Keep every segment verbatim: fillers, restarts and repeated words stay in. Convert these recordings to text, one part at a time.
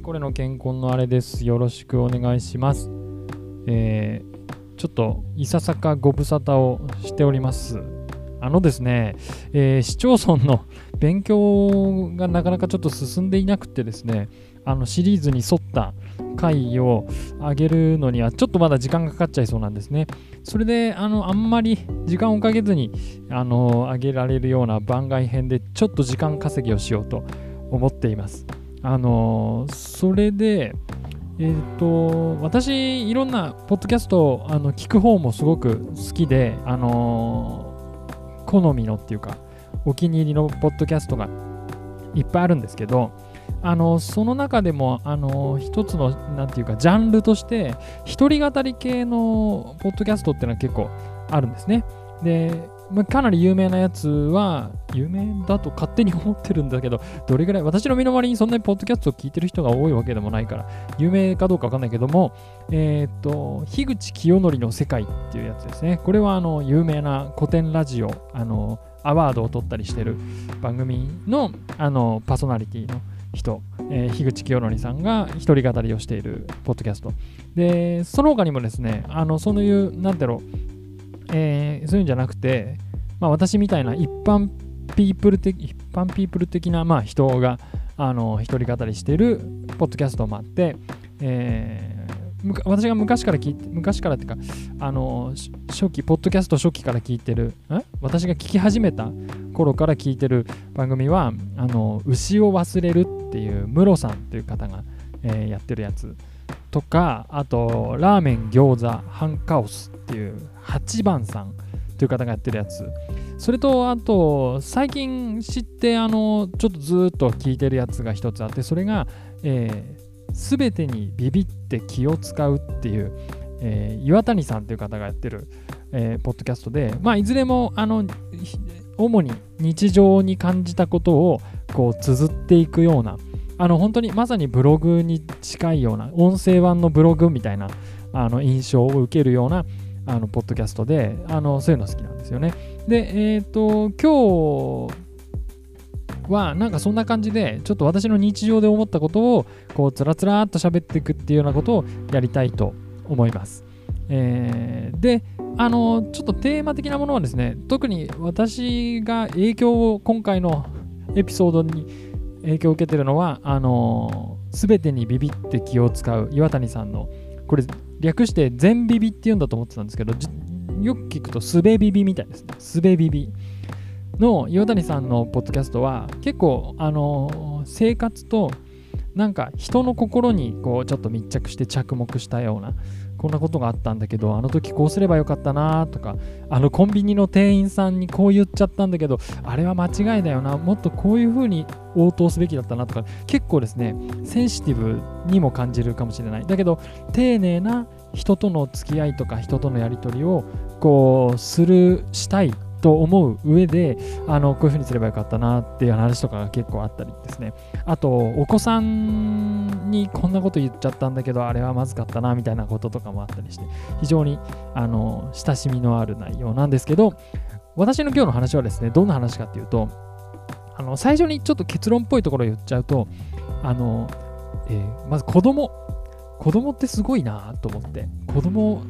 れこれの健康のあれです。よろしくお願いします。えー、ちょっといささかご無沙汰をしております。あのですね、えー、市町村の勉強がなかなかちょっと進んでいなくてですね、あのシリーズに沿った回を上げるのにはちょっとまだ時間がかかっちゃいそうなんですね。それであのあんまり時間をかけずにあの上げられるような番外編でちょっと時間稼ぎをしようと思っています。あのそれでえー、と私いろんなポッドキャストをあの聞く方もすごく好きで、あのー、好みのっていうかお気に入りのポッドキャストがいっぱいあるんですけど、あのその中でも、あのー、一つのなんていうかジャンルとして一人語り系のポッドキャストっていうのは結構あるんですね。で、まあ、かなり有名なやつは有名だと勝手に思ってるんだけど、どれぐらい私の身の回りにそんなにポッドキャストを聞いてる人が多いわけでもないから有名かどうかわかんないけども、えっと樋口清則の世界っていうやつですね。これはあの有名な古典ラジオあのアワードを取ったりしてる番組のあのパーソナリティの人、えー、樋口清則さんが一人語りをしているポッドキャストで、その他にもですね、あのそういうなんだろう、えー、そういうんじゃなくて、まあ、私みたいな一般ピープル的一般ピープル的なまあ人があの一人語りしているポッドキャストもあって、えー、私が昔から聞いて昔からっていうかあの初期ポッドキャスト初期から聞いてるん私が聞き始めた頃から聞いてる番組はあの牛を忘れるっていうムロさんっていう方が、えー、やってるやつとか、あとラーメン餃子ハンカオスっていうはちばんさんという方がやってるやつ、それとあと最近知ってあのちょっとずっと聞いてるやつが一つあって、それがすべてにビビって気を使うっていう、えー、岩谷さんという方がやってる、えー、ポッドキャストで、まあいずれもあの主に日常に感じたことをこう綴っていくような、あの本当にまさにブログに近いような音声版のブログみたいなあの印象を受けるようなあのポッドキャストで、あのそういうの好きなんですよね。で、えっと今日はなんかそんな感じでちょっと私の日常で思ったことをこうつらつらっと喋っていくっていうようなことをやりたいと思います。えー、であのちょっとテーマ的なものはですね、特に私が影響を今回のエピソードに影響を受けてるのはあの全てにビビって気を使う岩谷さんの、これ略して全ビビって言うんだと思ってたんですけど、よく聞くとすべビビみたいですね。すべビビの岩谷さんのポッドキャストは結構あの生活となんか人の心にこうちょっと密着して着目したような、こんなことがあったんだけどあの時こうすればよかったなとか、あのコンビニの店員さんにこう言っちゃったんだけどあれは間違いだよな、もっとこういう風に応答すべきだったなとか、結構ですねセンシティブにも感じるかもしれないだけど、丁寧な人との付き合いとか人とのやり取りをこうするしたいと思う上で、あのこういう風にすればよかったなっていう話とかが結構あったりですね、あとお子さんにこんなこと言っちゃったんだけどあれはまずかったなみたいなこととかもあったりして、非常にあの親しみのある内容なんですけど、私の今日の話はですねどんな話かっていうと、あの最初にちょっと結論っぽいところを言っちゃうと、あの、えー、まず子供子供ってすごいなと思って、子供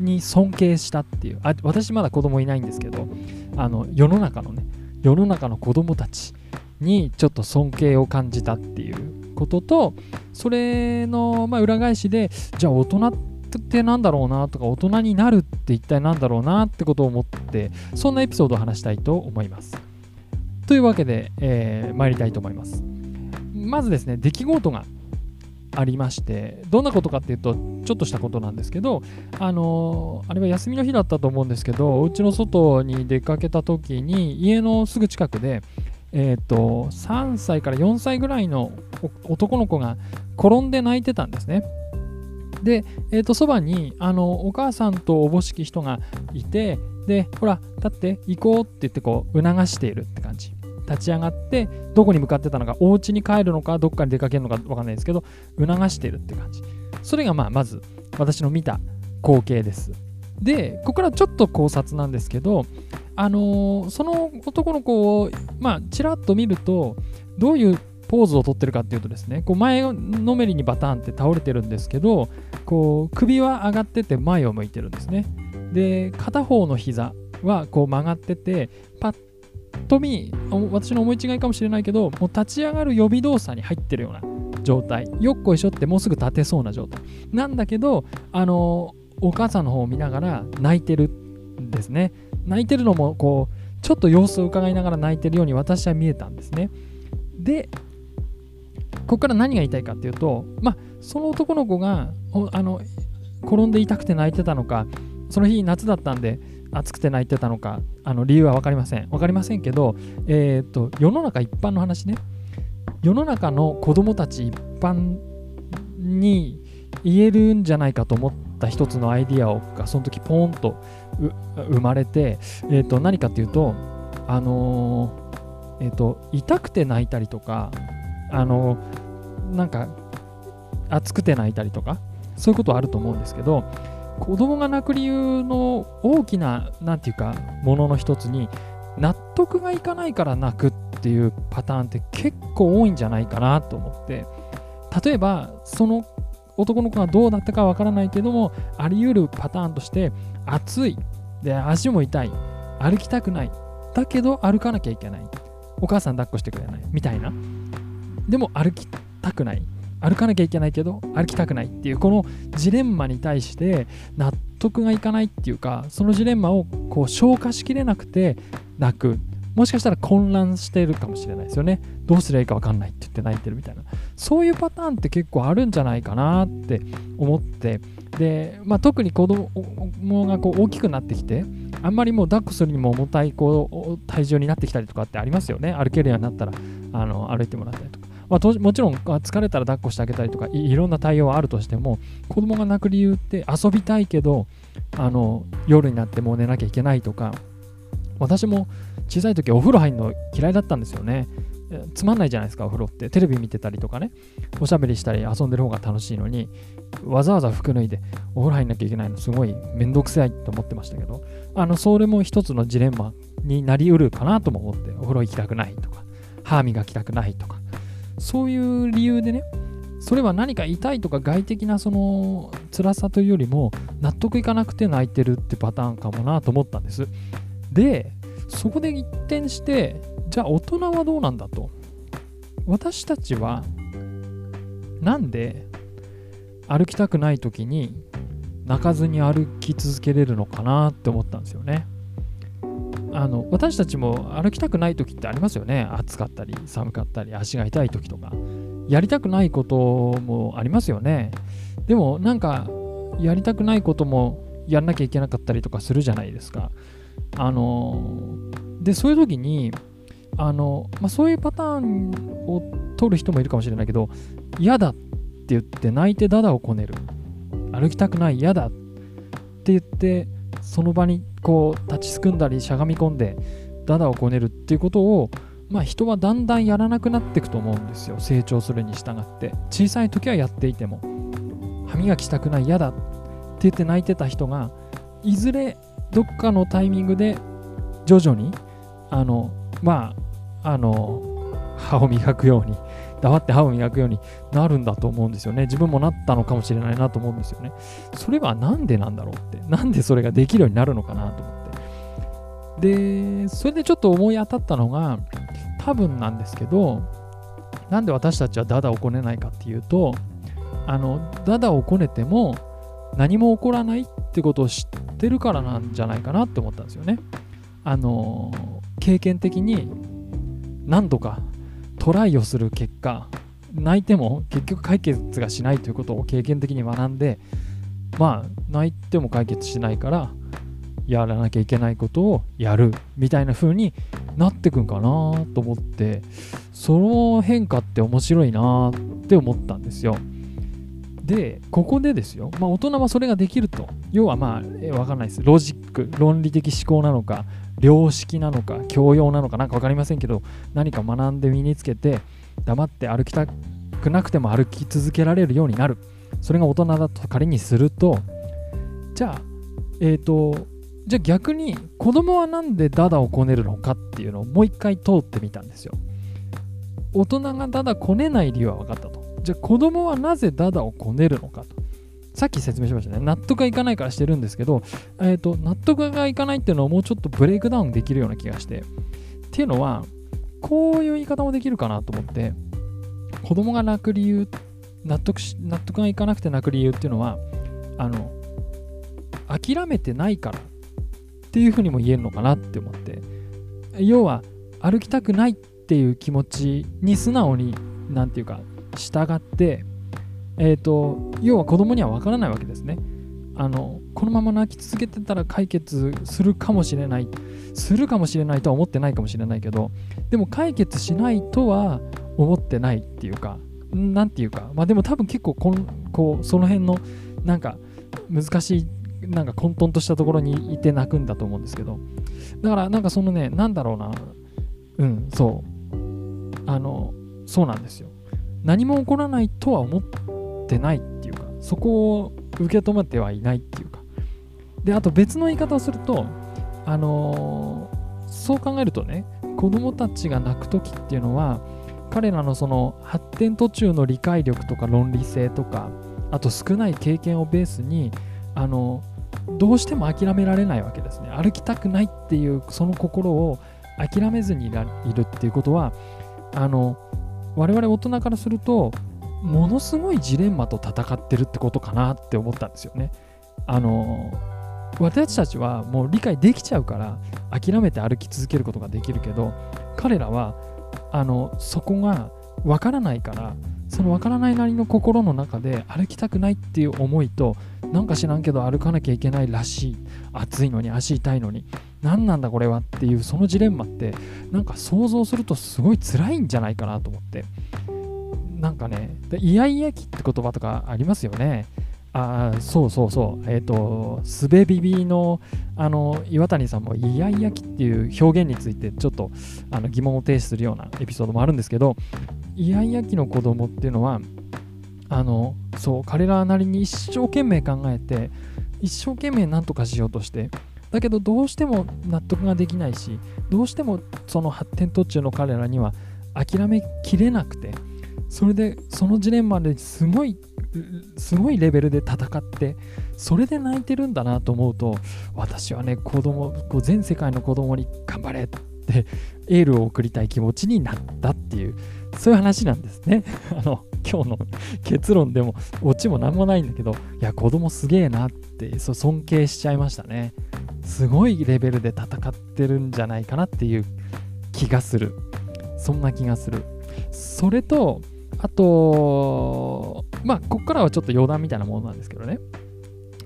に尊敬したっていう、あ私まだ子供いないんですけど、あの世の中のね世の中の子供たちにちょっと尊敬を感じたっていうことと、それの、まあ、裏返しでじゃあ大人ってなんだろうなとか、大人になるって一体なんだろうなってことを思って、そんなエピソードを話したいと思います。というわけで、えー、参りたいと思います。まずですね出来事がありまして、どんなことかっていうとちょっとしたことなんですけど、あのー、あれは休みの日だったと思うんですけど、お家の外に出かけた時に家のすぐ近くで、えー、とさんさいからよんさいぐらいの男の子が転んで泣いてたんですね。で、えー、とそばにあのお母さんとおぼしき人がいて、でほら立って行こうって言ってこう促しているって感じ。立ち上がってどこに向かってたのか、お家に帰るのかどっかに出かけるのか分かんないですけど促してるって感じ。それがまあまず私の見た光景です。でここからちょっと考察なんですけど、あのー、その男の子をまあちらっと見るとどういうポーズをとってるかっていうとですね、こう前のめりにバタンって倒れてるんですけど、こう首は上がってて前を向いてるんですね。で、片方の膝はこう曲がってて、パッと見私の思い違いかもしれないけど、もう立ち上がる予備動作に入ってるような状態、よっこいしょってもうすぐ立てそうな状態なんだけど、あのお母さんの方を見ながら泣いてるんですね。泣いてるのもこうちょっと様子を伺いながら泣いてるように私は見えたんですね。で、ここから何が言いたいかっていうと、まあその男の子があの転んで痛くて泣いてたのか、その日夏だったんで暑くて泣いてたのか、あの理由は分かりません分かりませんけど、えー、っと世の中一般の話ね、世の中の子供たち一般に言えるんじゃないかと思った一つのアイディアがその時ポーンと生まれて、えー、っと何かっていうと、あのー、えー、っと痛くて泣いたりとか、あのなんか暑くて泣いたりとか、そういうことはあると思うんですけど、子供が泣く理由の大きななんていうかものの一つに、納得がいかないから泣くっていうパターンって結構多いんじゃないかなと思って、例えばその男の子がどうだったかわからないけども、あり得るパターンとして、暑いで足も痛い、歩きたくない、だけど歩かなきゃいけない、お母さん抱っこしてくれないみたいな、でも歩きたくない、歩かなきゃいけないけど歩きたくないっていう、このジレンマに対して納得がいかないっていうか、そのジレンマをこう消化しきれなくて泣く、もしかしたら混乱しているかもしれないですよね。どうすりゃいいか分かんないって言って泣いてるみたいな、そういうパターンって結構あるんじゃないかなって思って、で、まあ、特に子供がこう大きくなってきて、あんまりもう抱っこするにも重たいこう体重になってきたりとかってありますよね。歩けるようになったらあの歩いてもらったりとか、まあ、もちろん疲れたら抱っこしてあげたりとか い, いろんな対応はあるとしても、子供が泣く理由って遊びたいけどあの夜になってもう寝なきゃいけないとか、私も小さい時お風呂入るの嫌いだったんですよね。つまんないじゃないですか、お風呂って。テレビ見てたりとかね、おしゃべりしたり遊んでる方が楽しいのに、わざわざ服脱いでお風呂入んなきゃいけないのすごいめんどくさいと思ってましたけど、あのそれも一つのジレンマになりうるかなとも思って、お風呂行きたくないとか、歯磨きたくないとか、そういう理由でね、それは何か痛いとか外的なその辛さというよりも、納得いかなくて泣いてるってパターンかもなと思ったんです。で、そこで一転して、じゃあ大人はどうなんだと。私たちはなんで歩きたくない時に泣かずに歩き続けれるのかなって思ったんですよね。あの私たちも歩きたくない時ってありますよね。暑かったり寒かったり足が痛い時とか、やりたくないこともありますよね。でもなんかやりたくないこともやんなきゃいけなかったりとかするじゃないですか。あのでそういう時にあの、まあ、そういうパターンを取る人もいるかもしれないけど、嫌だって言って泣いてダダをこねる、歩きたくない嫌だって言ってその場にこう立ちすくんだりしゃがみ込んでダダをこねるっていうことを、まあ、人はだんだんやらなくなっていくと思うんですよ、成長するに従って。小さい時はやっていても、歯磨きしたくない嫌だって言って泣いてた人が、いずれどっかのタイミングで徐々にあのまああの歯を磨くように、黙って歯を磨くようになるんだと思うんですよね。自分もなったのかもしれないなと思うんですよね。それはなんでなんだろうって、なんでそれができるようになるのかなと思って。でそれでちょっと思い当たったのが、多分なんですけど、なんで私たちはダダをこねないかっていうと、あのダダをこねても何も起こらないってことを知ってるからなんじゃないかなって思ったんですよね。あの経験的に何度かトライをする結果、泣いても結局解決がしないということを経験的に学んで、まあ泣いても解決しないからやらなきゃいけないことをやるみたいな風になってくんかなと思って、その変化って面白いなって思ったんですよ。でここでですよ、まあ、大人はそれができると、要はまあ、えー、分かんないです、ロジック、論理的思考なのか、良識なのか、教養なのか、なんか分かりませんけど、何か学んで身につけて、黙って歩きたくなくても歩き続けられるようになる、それが大人だと仮にすると、じゃあ、えーと、じゃあ逆に子供はなんでダダをこねるのかっていうのをもう一回通ってみたんですよ。大人がダダこねない理由は分かったと。じゃあ子供はなぜダダをこねるのかと。さっき説明しましたね。納得がいかないからしてるんですけど、えーと、納得がいかないっていうのをもうちょっとブレイクダウンできるような気がして。っていうのは、こういう言い方もできるかなと思って、子供が泣く理由、納得し、納得がいかなくて泣く理由っていうのは、あの、諦めてないからっていうふうにも言えるのかなって思って。要は、歩きたくないっていう気持ちに素直に、なんていうか、従って、えーと、要は子供には分からないわけですね。あの、このまま泣き続けてたら解決するかもしれないするかもしれないとは思ってないかもしれないけど、でも解決しないとは思ってないっていうか、なんていうか、まあでも多分結構こんこうその辺のなんか難しい、なんか混沌としたところにいて泣くんだと思うんですけど、だからなんかそのね、なんだろうな、うんそうあのそうなんですよ。何も起こらないとは思ってってないっていうか、そこを受け止めてはいないっていうか。で、あと別の言い方をすると、あのー、そう考えるとね、子供たちが泣く時っていうのは、彼らのその発展途中の理解力とか論理性とか、あと少ない経験をベースに、あのー、どうしても諦められないわけですね。歩きたくないっていうその心を諦めずにいるっていうことは、あのー、我々大人からするとものすごいジレンマと戦ってるってことかなって思ったんですよね。あの私たちはもう理解できちゃうから諦めて歩き続けることができるけど、彼らはあのそこが分からないから、その分からないなりの心の中で歩きたくないっていう思いと、なんか知らんけど歩かなきゃいけないらしい、暑いのに足痛いのに何なんだこれはっていうそのジレンマって、なんか想像するとすごい辛いんじゃないかなと思って、なんかね、イヤイヤ期って言葉とかありますよね。ああ、そうそうそう。えっと、すべびびの、あの、岩谷さんもイヤイヤ期っていう表現についてちょっとあの疑問を提出するようなエピソードもあるんですけど、イヤイヤ期の子供っていうのは、あの、そう、彼らなりに一生懸命考えて、一生懸命何とかしようとして、だけどどうしても納得ができないし、どうしてもその発展途中の彼らには諦めきれなくて、それでそのジレンマですごいすごいレベルで戦って、それで泣いてるんだなと思うと、私はね、子供、こう全世界の子供に頑張れってエールを送りたい気持ちになったっていう、そういう話なんですね。あの今日の結論でもオチも何もないんだけど、いや子供すげえなってそ尊敬しちゃいましたね。すごいレベルで戦ってるんじゃないかなっていう気がする。そんな気がする。それとあと、まあ、ここからはちょっと余談みたいなものなんですけどね。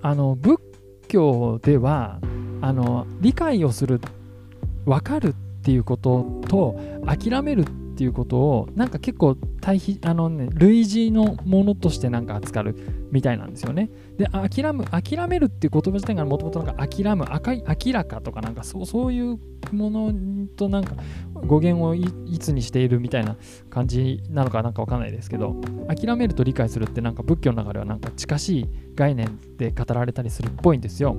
あの、仏教では、あの、理解をする、分かるっていうことと、諦めるっていうことを、なんか結構対比、あのね、類似のものとしてなんか扱うみたいなんですよね。で、諦む、諦めるっていう言葉自体がもともとなんか諦む、明らかとかなんかそう、そういうものとなんか語源を い, いつにしているみたいな感じなのかなんかわかんないですけど、諦めると理解するってなんか仏教の中ではなんか近しい概念で語られたりするっぽいんですよ。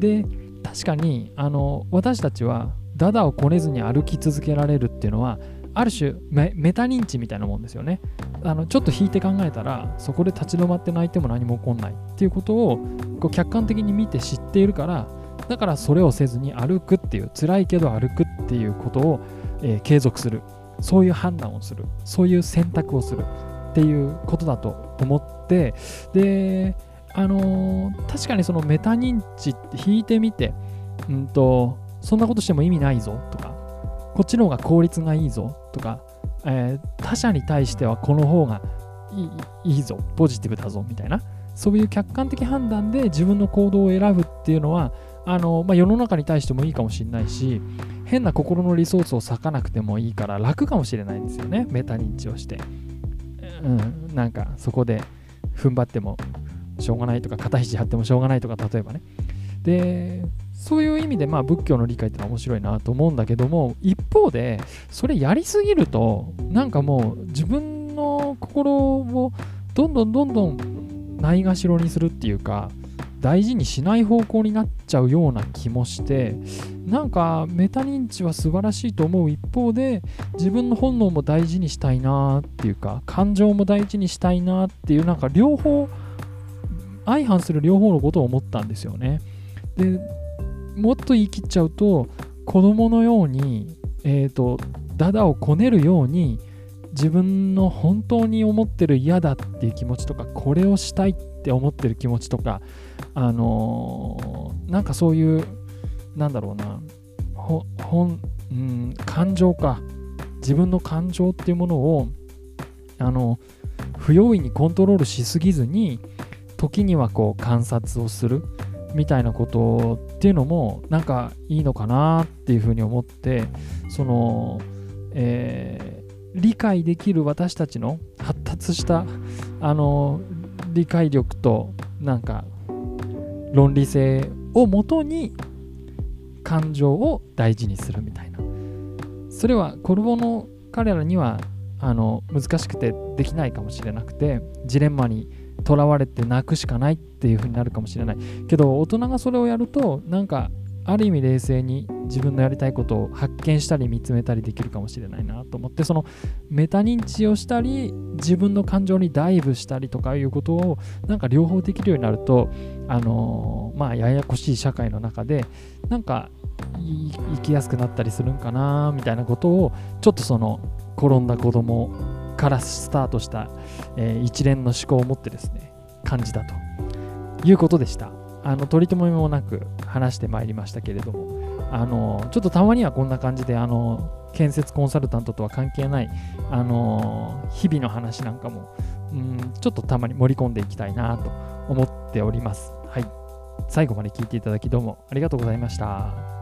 で、確かにあの私たちはダダをこねずに歩き続けられるっていうのは、ある種 メ, メタ認知みたいなもんですよね。あのちょっと引いて考えたら、そこで立ち止まって泣いても何も起こんないっていうことをこう客観的に見て知っているから、だからそれをせずに歩くっていう、辛いけど歩くっていうことを、えー、継続する、そういう判断をする、そういう選択をするっていうことだと思って、で、あのー、確かにそのメタ認知って引いてみて、うんとそんなことしても意味ないぞとか、こっちの方が効率がいいぞとか、えー、他者に対してはこの方がい い, いいぞ、ポジティブだぞみたいな、そういう客観的判断で自分の行動を選ぶっていうのは、あのまあ、世の中に対してもいいかもしれないし、変な心のリソースを割かなくてもいいから楽かもしれないんですよね。メタ認知をして、うん、なんかそこで踏ん張ってもしょうがないとか、肩肘張ってもしょうがないとか、例えばね。で、そういう意味でまあ仏教の理解ってのは面白いなと思うんだけども、一方でそれやりすぎると、なんかもう自分の心をどんどんどんどんないがしろにするっていうか、大事にしない方向になっちゃうような気もして、なんかメタ認知は素晴らしいと思う一方で、自分の本能も大事にしたいなっていうか、感情も大事にしたいなっていう、なんか両方相反する両方のことを思ったんですよね。でもっと言い切っちゃうと、子供のように、えーと、ダダをこねるように自分の本当に思ってる嫌だっていう気持ちとか、これをしたいって思ってる気持ちとか、あのー、なんかそういうなんだろうなほほん、うん、感情か、自分の感情っていうものをあの不用意にコントロールしすぎずに、時にはこう観察をするみたいなことっていうのもなんかいいのかなっていうふうに思って、その、えー、理解できる私たちの発達したあの理解力となんか論理性をもとに感情を大事にするみたいな、それは子供の彼らにはあの難しくてできないかもしれなくて、ジレンマにとらわれて泣くしかないっていう風になるかもしれないけど、大人がそれをやるとなんかある意味冷静に自分のやりたいことを発見したり見つめたりできるかもしれないなと思って、そのメタ認知をしたり自分の感情にダイブしたりとかいうことをなんか両方できるようになると、あのー、まあややこしい社会の中でなんか生きやすくなったりするんかなみたいなことを、ちょっとその転んだ子供からスタートした、えー、一連の思考を持ってですね、感じたということでした。あの取り留めもなく話してまいりましたけれども、あのちょっとたまにはこんな感じで、あの建設コンサルタントとは関係ないあの日々の話なんかも、うん、ちょっとたまに盛り込んでいきたいなと思っております。はい、最後まで聞いていただきどうもありがとうございました。